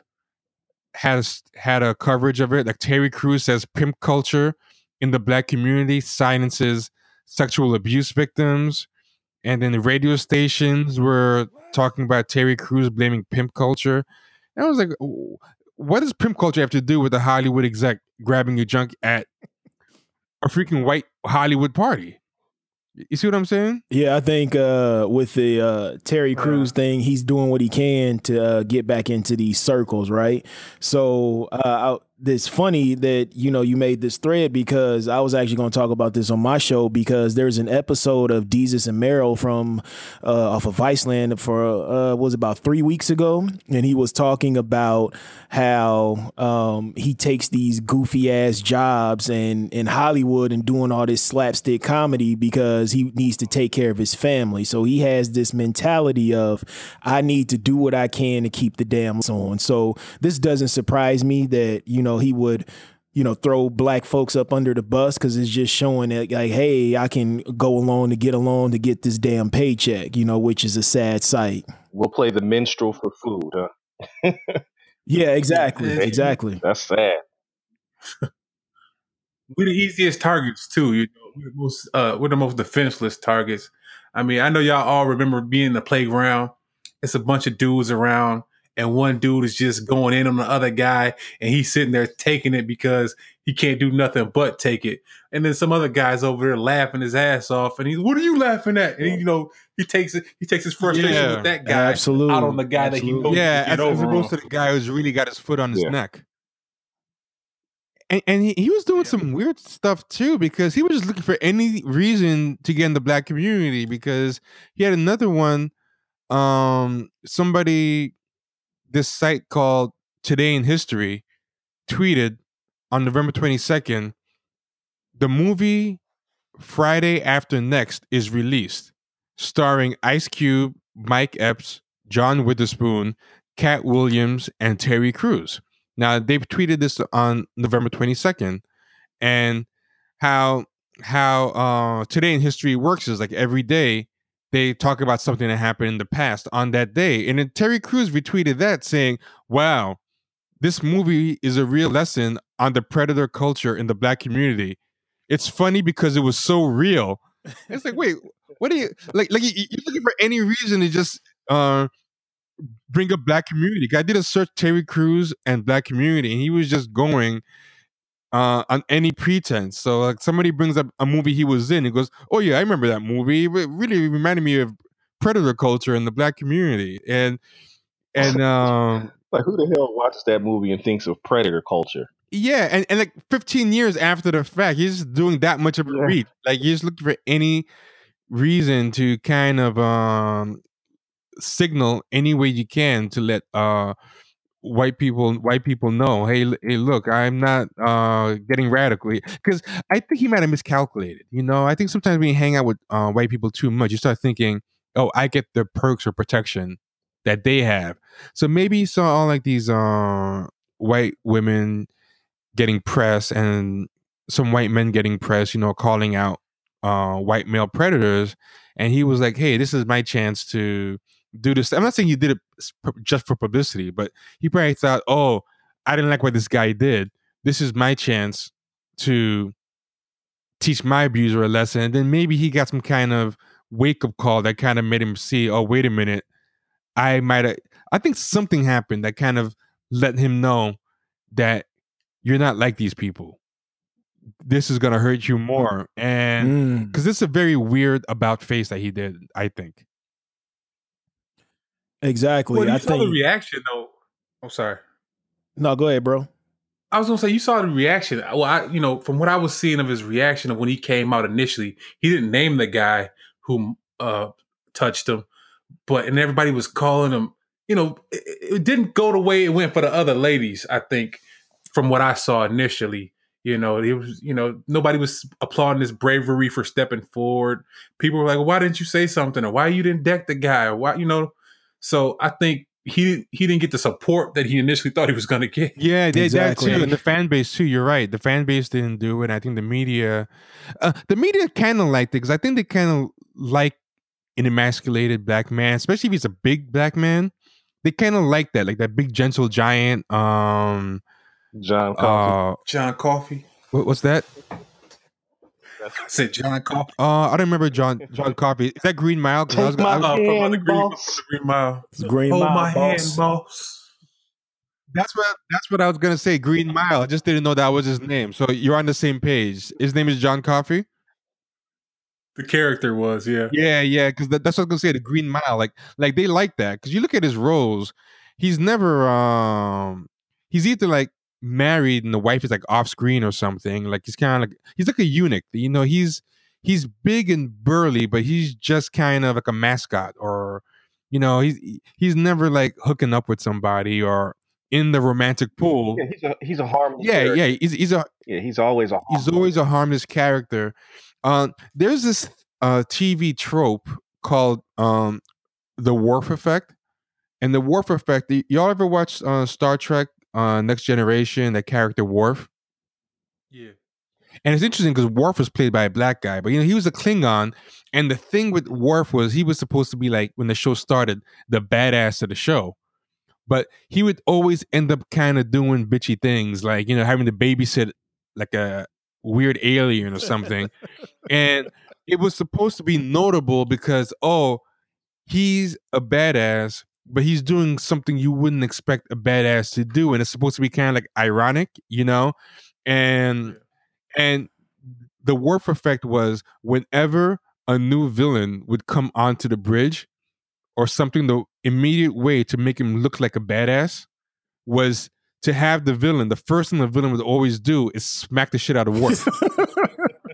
has had a coverage of it. Like, Terry Crews says pimp culture in the black community silences sexual abuse victims. And then the radio stations were talking about Terry Crews blaming pimp culture. And I was like, what does pimp culture have to do with a Hollywood exec grabbing your junk at a freaking white Hollywood party? You see what I'm saying? Yeah, I think uh, with the uh, Terry Crews yeah. thing, he's doing what he can to uh, get back into these circles, right? So uh, I, it's funny that, you know, you made this thread, because I was actually going to talk about this on my show, because there's an episode of Desus and Mero from uh, off of Viceland for uh, was about three weeks ago, and he was talking about how um, he takes these goofy ass jobs and in Hollywood and doing all this slapstick comedy because he needs to take care of his family. So he has this mentality of, I need to do what I can to keep the damn lights on. So this doesn't surprise me that, you know, he would, you know, throw black folks up under the bus, because it's just showing that, like, hey, I can go along to get along to get this damn paycheck, you know, which is a sad sight. We'll play the minstrel for food, huh? Yeah, exactly. Exactly. That's sad. We're the easiest targets, too, you know. We're the, most, uh, we're the most defenseless targets. I mean, I know y'all all remember being in the playground. It's a bunch of dudes around, and one dude is just going in on the other guy, and he's sitting there taking it because he can't do nothing but take it. And then some other guy's over there laughing his ass off, and he's, what are you laughing at? And, you know, he takes it. He takes his frustration yeah, with that guy absolutely. out on the guy absolutely. that he knows yeah, as, as opposed on. to the guy who's really got his foot on his yeah. neck. And, and he, he was doing yeah. some weird stuff, too, because he was just looking for any reason to get in the black community, because he had another one. Um, somebody, this site called Today in History, tweeted on November twenty-second, the movie Friday After Next is released, starring Ice Cube, Mike Epps, John Witherspoon, Cat Williams, and Terry Crews. Now, they tweeted this on November twenty-second, and how how uh, Today in History works is, like, every day they talk about something that happened in the past on that day. And then Terry Crews retweeted that, saying, wow, this movie is a real lesson on the predator culture in the black community. It's funny because it was so real. It's like, wait, what are you, like, like you're looking for any reason to just... Uh, bring up black community. I did a search Terry Crews and black community, and he was just going uh, on any pretense. So, like, somebody brings up a movie he was in, he goes, oh yeah, I remember that movie. It really reminded me of predator culture in the black community. And and um, like, who the hell watches that movie and thinks of predator culture? Yeah, and, and like fifteen years after the fact, you're just doing that much of a yeah. reach. Like you're just looking for any reason to kind of um, signal any way you can to let uh, white people white people know, hey, hey, look, I'm not uh, getting radical. Because I think he might have miscalculated. You know, I think sometimes when you hang out with uh, white people too much, you start thinking, oh, I get the perks or protection that they have. So maybe you saw all like these uh, white women getting press and some white men getting press, you know, calling out uh, white male predators. And he was like, hey, this is my chance to do this. I'm not saying he did it just for publicity, but he probably thought, oh, I didn't like what this guy did. This is my chance to teach my abuser a lesson. And then maybe he got some kind of wake-up call that kind of made him see, oh, wait a minute. I might have, I think something happened that kind of let him know that you're not like these people. This is going to hurt you more. And because mm. it's a very weird about face that he did, I think. Exactly. Well, you I saw think the reaction, though. I'm sorry. No, go ahead, bro. I was going to say, you saw the reaction. Well, I, you know, from what I was seeing of his reaction of when he came out initially, he didn't name the guy who uh, touched him, but, and everybody was calling him, you know, it, it didn't go the way it went for the other ladies, I think. From what I saw initially, you know, it was, you know, nobody was applauding his bravery for stepping forward. People were like, why didn't you say something? Or why you didn't deck the guy? Or why, you know? So I think he he didn't get the support that he initially thought he was going to get. Yeah, they, exactly. that too. And the fan base too, you're right. The fan base didn't do it. I think the media, uh, the media kind of liked it because I think they kind of like an emasculated black man, especially if he's a big black man. They kind of like that, like that big, gentle giant, um... John Coffey. Uh, John Coffey. What, what's that? I said John Coffey. Uh, I don't remember John John Coffey. Is that Green Mile? Take I was, my I was, hand, from the green, boss. From the Green Mile. It's Green Hold Mile, my boss. hand, boss. That's what, that's what I was going to say, Green Mile. I just didn't know that was his name. So you're on the same page. His name is John Coffey? The character was, yeah. Yeah, yeah, because that, that's what I was going to say, the Green Mile. Like, like they like that. Because you look at his roles, he's never... Um, he's either like married and the wife is like off screen or something. Like he's kind of like he's like a eunuch, you know. He's he's big and burly, but he's just kind of like a mascot, or you know, he's he's never like hooking up with somebody or in the romantic pool. Yeah, he's a he's a harmless. Yeah, character. yeah, he's he's a yeah he's always a harmless. he's always a harmless character. Um, there's this uh T V trope called um the Worf effect, and the Worf effect. Y- y'all ever watch uh, Star Trek? Uh, Next Generation, that character Worf. Yeah. And it's interesting because Worf was played by a black guy, but you know, he was a Klingon. And the thing with Worf was he was supposed to be like, when the show started, the badass of the show. But he would always end up kind of doing bitchy things, like, you know, having to babysit like a weird alien or something. And it was supposed to be notable because, oh, he's a badass, but he's doing something you wouldn't expect a badass to do. And it's supposed to be kind of like ironic, you know? And yeah. and the Worf effect was whenever a new villain would come onto the bridge or something, the immediate way to make him look like a badass was to have the villain, the first thing the villain would always do is smack the shit out of Worf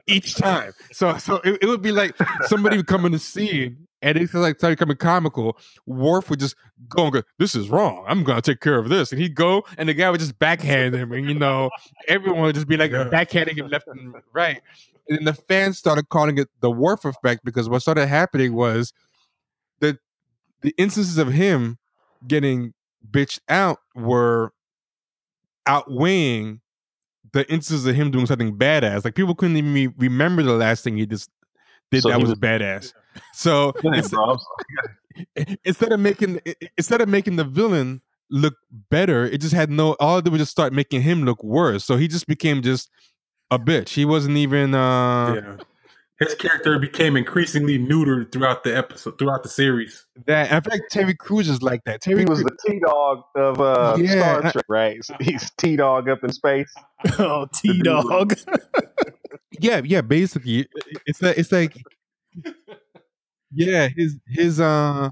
each time. So so it, it would be like somebody would come in the scene and it's like started becoming comical. Worf would just go and go, this is wrong. I'm going to take care of this. And he'd go, and the guy would just backhand him. And, you know, everyone would just be like backhanding him left and right. And then the fans started calling it the Worf effect because what started happening was the, the instances of him getting bitched out were outweighing the instances of him doing something badass. Like, people couldn't even re- remember the last thing he just did so that was, was badass. So Damn, instead, bro, instead of making instead of making the villain look better, it just had no. All they would just start making him look worse. So he just became just a bitch. He wasn't even. Uh, yeah. His character became increasingly neutered throughout the episode, throughout the series. That, in fact, Terry Crews is like that. Terry he was Crews. the T Dog of uh, yeah. Star Trek, right? So he's T Dog up in space. Oh, T Dog. yeah, yeah. Basically, it's like, it's like. Yeah, his his uh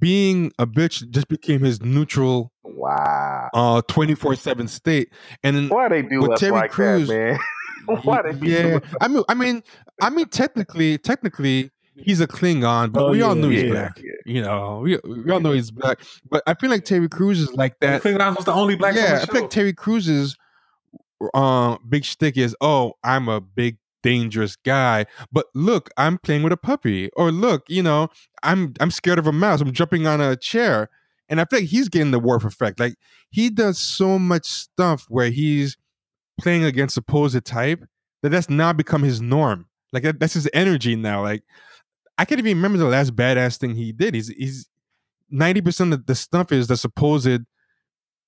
being a bitch just became his neutral Wow. Uh, twenty-four seven state. And then why they do with us Terry like Crews, that, man? Why they do? Yeah, I mean, I mean, I mean, technically, technically, he's a Klingon, but oh, we yeah, all knew yeah, he's black. Yeah. You know, we we all know he's black. But I feel like Terry Crews is like that. Klingon was the only black. Yeah, on the I feel like Terry Crews is. Um, big shtick is, oh, I'm a big dangerous guy, but look, I'm playing with a puppy, or look, you know, I'm I'm scared of a mouse. I'm jumping on a chair, and I feel like he's getting the Worf effect. Like he does so much stuff where he's playing against opposite type that that's now become his norm. Like that, that's his energy now. Like I can't even remember the last badass thing he did. He's he's ninety percent of the stuff is the supposed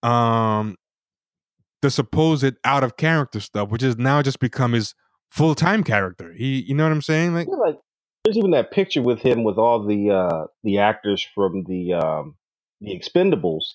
um. the supposed out of character stuff, which has now just become his full time character. He, you know what I'm saying? Like, yeah, like, there's even that picture with him with all the uh, the actors from the um, the Expendables,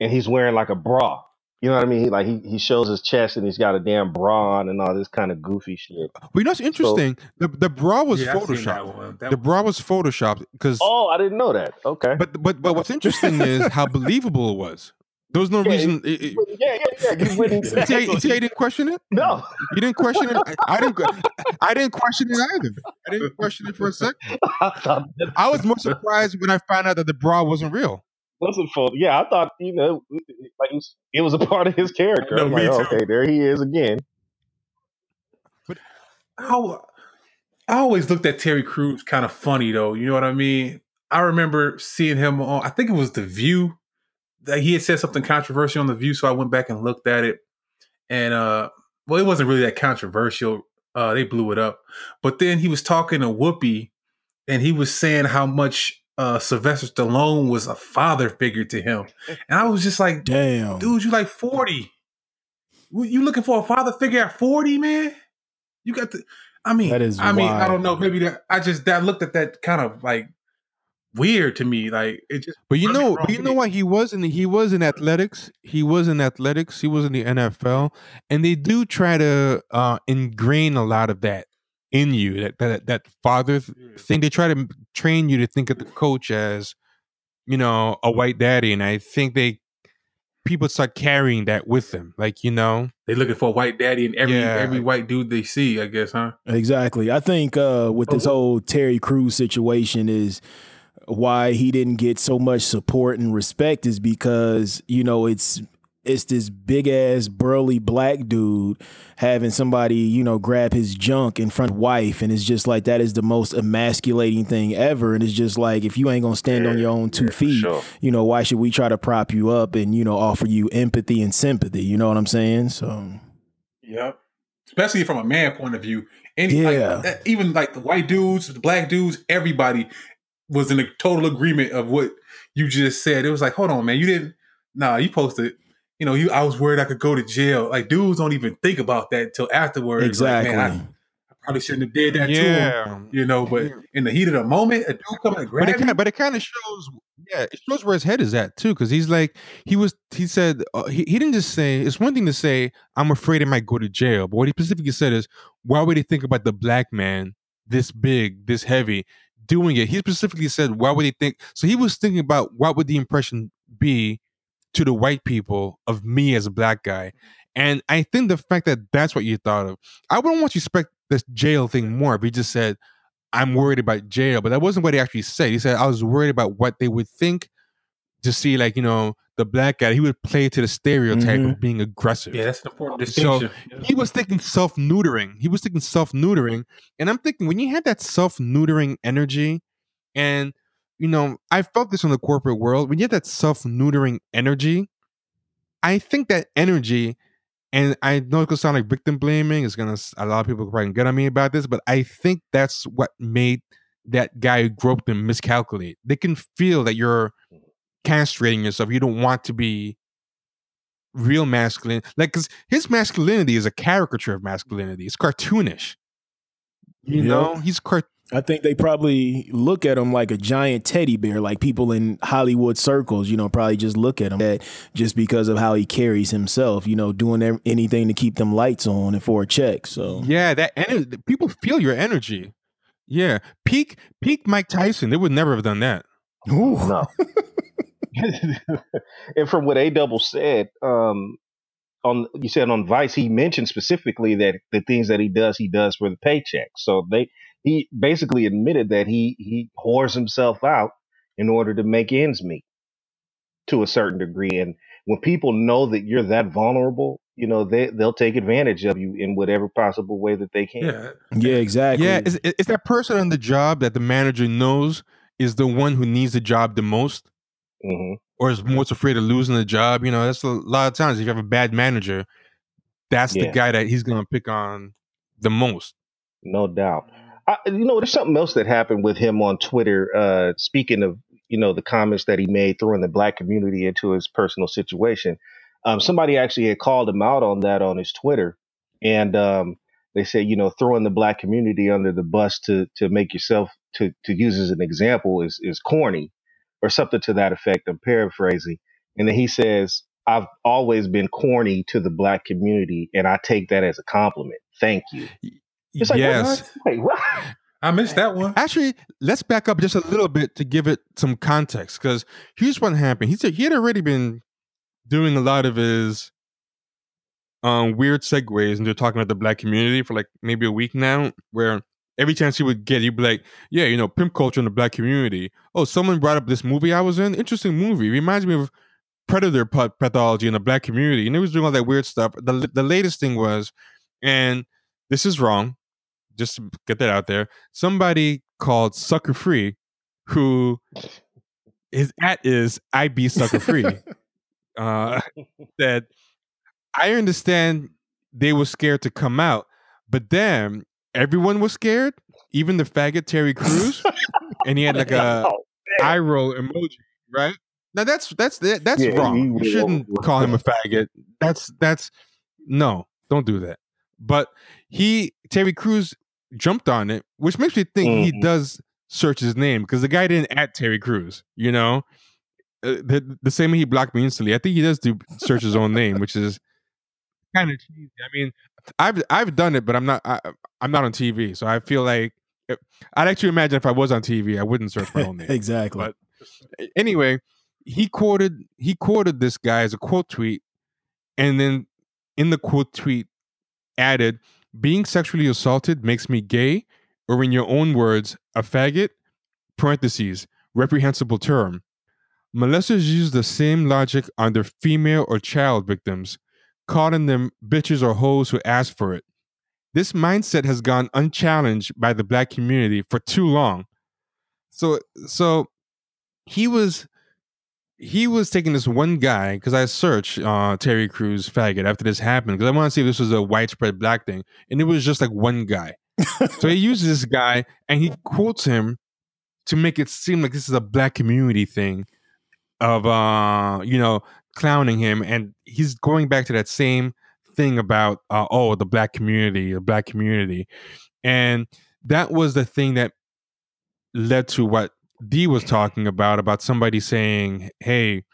and he's wearing like a bra. You know what I mean? He, like he he shows his chest and he's got a damn bra on and all this kind of goofy shit. Well, you know what's interesting? So, the the bra was yeah, photoshopped. That that the bra was photoshopped because oh, I didn't know that. Okay, but but but what's interesting is how believable it was. There was no yeah, reason. It, it, yeah, yeah, yeah. You wouldn't say T- T- T- didn't question it? No. You didn't question it? I, I didn't I didn't question it either. I didn't question it for a second. I was more surprised when I found out that the bra wasn't real. Wasn't full. Yeah, I thought, you know, like it was a part of his character. No, I'm like, oh, okay, there he is again. But I, I always looked at Terry Crews kind of funny, though. You know what I mean? I remember seeing him on, I think it was The View. He had said something controversial on The View, so I went back and looked at it. And, uh, well, it wasn't really that controversial. Uh, they blew it up. But then he was talking to Whoopi, and he was saying how much uh, Sylvester Stallone was a father figure to him. And I was just like, damn, dude, you like forty. You looking for a father figure at forty, man? You got the, I mean, that is I mean, wild. I don't know. Maybe that, I just that looked at that kind of like, weird to me, like it just. But you know, but you know what? He was in he was in athletics. He was in athletics. He was in the N F L, and they do try to uh, ingrain a lot of that in you. That that that father thing. They try to train you to think of the coach as, you know, a white daddy, and I think they people start carrying that with them. Like you know, they're looking for a white daddy in every yeah. every white dude they see. I guess, huh? Exactly. I think uh, with this whole Terry Crews situation is. Why he didn't get so much support and respect is because, you know, it's it's this big ass burly black dude having somebody, you know, grab his junk in front of wife. And it's just like that is the most emasculating thing ever. And it's just like if you ain't going to stand yeah, on your own two yeah, feet, sure. you know, why should we try to prop you up and, you know, offer you empathy and sympathy? You know what I'm saying? So. Yep. Especially from a man point of view. And yeah. Like, even like the white dudes, the black dudes, everybody. Was in a total agreement of what you just said. It was like, hold on, man, you didn't. Nah, you posted. You know, you. I was worried I could go to jail. Like dudes don't even think about that until afterwards. Exactly. Like, man, I, I probably shouldn't have did that yeah. to him. You know, but in the heat of the moment, a dude coming and grab. But it kind of, but it kind of shows. Yeah, it shows where his head is at too, because he's like, he was. He said uh, he he didn't just say. It's one thing to say I'm afraid I might go to jail, but what he specifically said is, why would he think about the black man this big, this heavy? Doing it, he specifically said, "Why would he think?" So he was thinking about what would the impression be to the white people of me as a black guy, and I think the fact that that's what you thought of, I wouldn't want you to expect this jail thing more if he just said, "I'm worried about jail," but that wasn't what he actually said. He said, "I was worried about what they would think to see, like you know, the black guy." He would play to the stereotype mm-hmm. of being aggressive. Yeah, that's an important distinction. So he was thinking self-neutering. He was thinking self-neutering. And I'm thinking when you had that self-neutering energy, and, you know, I felt this in the corporate world. When you had that self-neutering energy, I think that energy, and I know it's going to sound like victim blaming. It's going to, a lot of people probably get on me about this, but I think that's what made that guy who groped them miscalculate. They can feel that you're castrating yourself. You don't want to be real masculine, like, because his masculinity is a caricature of masculinity. It's cartoonish, you yeah. know. He's cart- I think they probably look at him like a giant teddy bear, like people in Hollywood circles, you know, probably just look at him at just because of how he carries himself, you know, doing anything to keep them lights on and for a check. So yeah, that energy, people feel your energy. Yeah, peak peak Mike Tyson, they would never have done that. Ooh. No. And from what A Double said, um, on you said on Vice, he mentioned specifically that the things that he does, he does for the paycheck. So they he basically admitted that he he whores himself out in order to make ends meet to a certain degree. And when people know that you're that vulnerable, you know, they, they'll take advantage of you in whatever possible way that they can. Yeah, yeah exactly. Yeah, it's, it's that person on the job that the manager knows is the one who needs the job the most, mm-hmm. or is most afraid of losing the job. You know, that's a lot of times if you have a bad manager, that's yeah. the guy that he's going to pick on the most. No doubt. I, you know, there's something else that happened with him on Twitter. Uh, speaking of, you know, the comments that he made throwing the black community into his personal situation. Um, somebody actually had called him out on that on his Twitter. And um, they said, you know, throwing the black community under the bus to to make yourself to, to use as an example is, is corny or something to that effect. I'm paraphrasing. And then he says, I've always been corny to the black community, and I take that as a compliment. Thank you. It's like, yes. Wait, what? I missed that one. Actually, let's back up just a little bit to give it some context, because here's what happened. He said he had already been doing a lot of his um, weird segues into talking about the black community for like maybe a week now, where every chance he would get, he'd be like, yeah, you know, pimp culture in the black community. Oh, someone brought up this movie I was in. Interesting movie. It reminds me of predator pathology in the black community. And he was doing all that weird stuff. The, the latest thing was, and this is wrong, just to get that out there, somebody called Sucker Free, who his at is I be Sucker Free, uh, said, I understand they were scared to come out, but damn, everyone was scared, even the faggot Terry Crews, and he had like a oh, eye roll emoji, right? Now that's that's that's yeah, wrong. You shouldn't call him a faggot. That's that's no, don't do that. But he, Terry Crews, jumped on it, which makes me think mm-hmm. he does search his name, because the guy didn't at Terry Crews, you know? Uh, the, the same way he blocked me instantly. I think he does do search his own name, which is kind of cheesy. I mean, I've I've done it, but I'm not I, I'm not on T V, so I feel like I'd actually imagine if I was on T V, I wouldn't search my own name. Exactly. But anyway, he quoted he quoted this guy as a quote tweet, and then in the quote tweet added, being sexually assaulted makes me gay, or in your own words, a faggot, parentheses, reprehensible term. Molesters use the same logic on their female or child victims, calling them bitches or hoes who ask for it. This mindset has gone unchallenged by the black community for too long. So so he was He was taking this one guy, because I searched uh, Terry Crews faggot after this happened, because I want to see if this was a widespread black thing. And it was just like one guy. So he uses this guy and he quotes him to make it seem like this is a black community thing of, uh, you know, clowning him. And he's going back to that same thing about, uh, oh, the black community, the black community. And that was the thing that led to what D was talking about, about somebody saying, hey,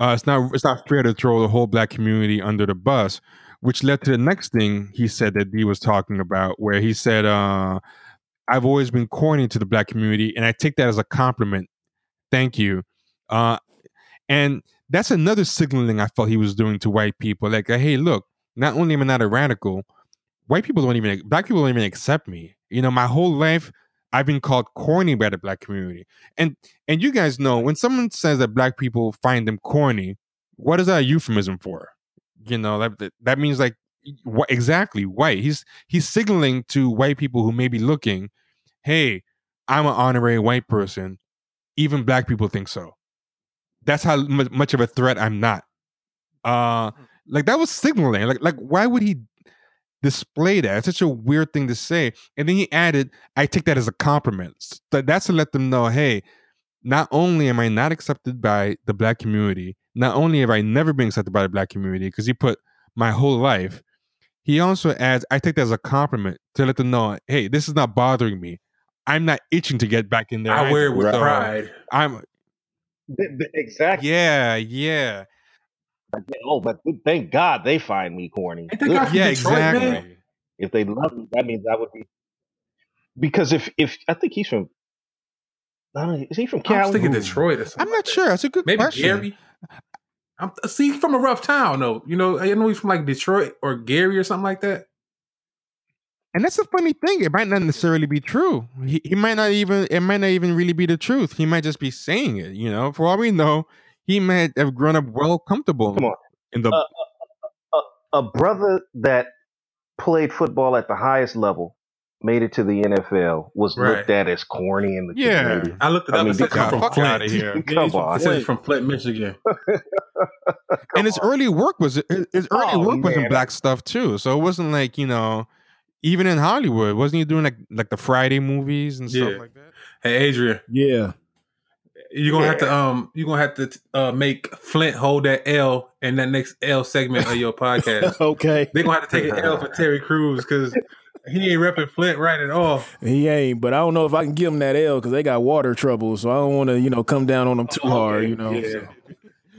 uh, it's not it's not fair to throw the whole black community under the bus, which led to the next thing he said that D was talking about, where he said, uh, I've always been corny to the black community, and I take that as a compliment. Thank you. Uh, and that's another signaling I felt he was doing to white people. Like, hey, look, not only am I not a radical, white people don't even, black people don't even accept me. You know, my whole life, I've been called corny by the black community. And and you guys know, when someone says that black people find them corny, what is that a euphemism for? You know, that that means like, what exactly, white. He's he's signaling to white people who may be looking, hey, I'm an honorary white person. Even black people think so. That's how much of a threat I'm not. Uh, like, that was signaling. Like, like why would he display that? It's such a weird thing to say. And then he added, I take that as a compliment. That's to let them know, hey, not only am I not accepted by the black community, not only have I never been accepted by the black community, because he put my whole life, he also adds, I take that as a compliment to let them know, hey, this is not bothering me. I'm not itching to get back in there. I wear it with pride. I'm exactly. Yeah, yeah. Oh, but thank God they find me corny. Yeah, exactly. If they love me, that means I would be. Because if if I think he's from I don't know. Is he from California? I was thinking Detroit or something. I'm not sure. That's a good Maybe question. Maybe Gary. I'm, see, he's from a rough town, though. You know, I know he's from like Detroit or Gary or something like that. And that's the funny thing. It might not necessarily be true. He, he might not even, it might not even really be the truth. He might just be saying it, you know. For all we know, he might have grown up well comfortable. Come on. In the... Uh, a, a, a brother that played football at the highest level, made it to the N F L, was right. looked at as corny in the yeah. community. I looked at that and said, come from Flint. Out of here. Come on. It from Flint, Michigan. And his on. early work was, his early oh, work man. was in black stuff too. So it wasn't like, you know, even in Hollywood, wasn't he doing like like the Friday movies and yeah. stuff like that? Hey, Adrian. Yeah. You're gonna yeah. have to um you're gonna have to uh, make Flint hold that L in that next L segment of your podcast. Okay. They're gonna have to take an L for Terry Crews because he ain't repping Flint right at all. He ain't, but I don't know if I can give him that L because they got water trouble, so I don't want to, you know, come down on them too oh, okay. hard, you know. Yeah. So.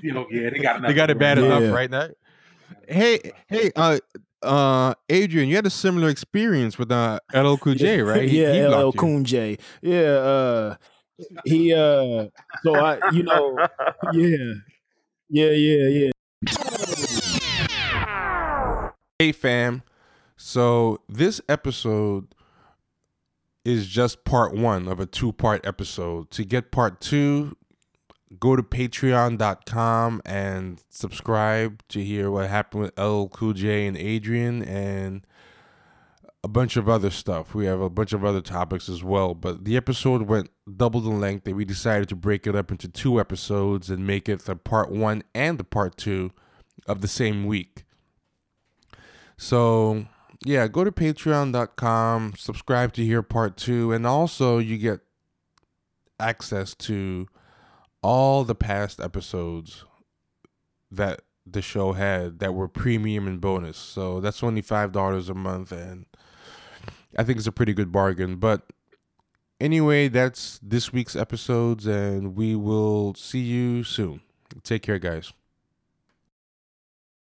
You know, yeah, they got they got it bad enough yeah. right now. Hey, hey, uh Uh, Adrian, you had a similar experience with uh, L L Cool J, right? He, yeah, L L Cool J. Yeah, uh, he. Uh, so I, you know, yeah, yeah, yeah, yeah. Hey, fam. So this episode is just part one of a two-part episode. To get part two, go to patreon dot com and subscribe to hear what happened with L L Cool J and Adrian and a bunch of other stuff. We have a bunch of other topics as well, but the episode went double the length and we decided to break it up into two episodes and make it the part one and the part two of the same week. So yeah, go to patreon dot com, subscribe to hear part two, and also you get access to all the past episodes that the show had that were premium and bonus. So that's only five dollars a month, and I think it's a pretty good bargain. But anyway, that's this week's episodes, and we will see you soon. Take care, guys.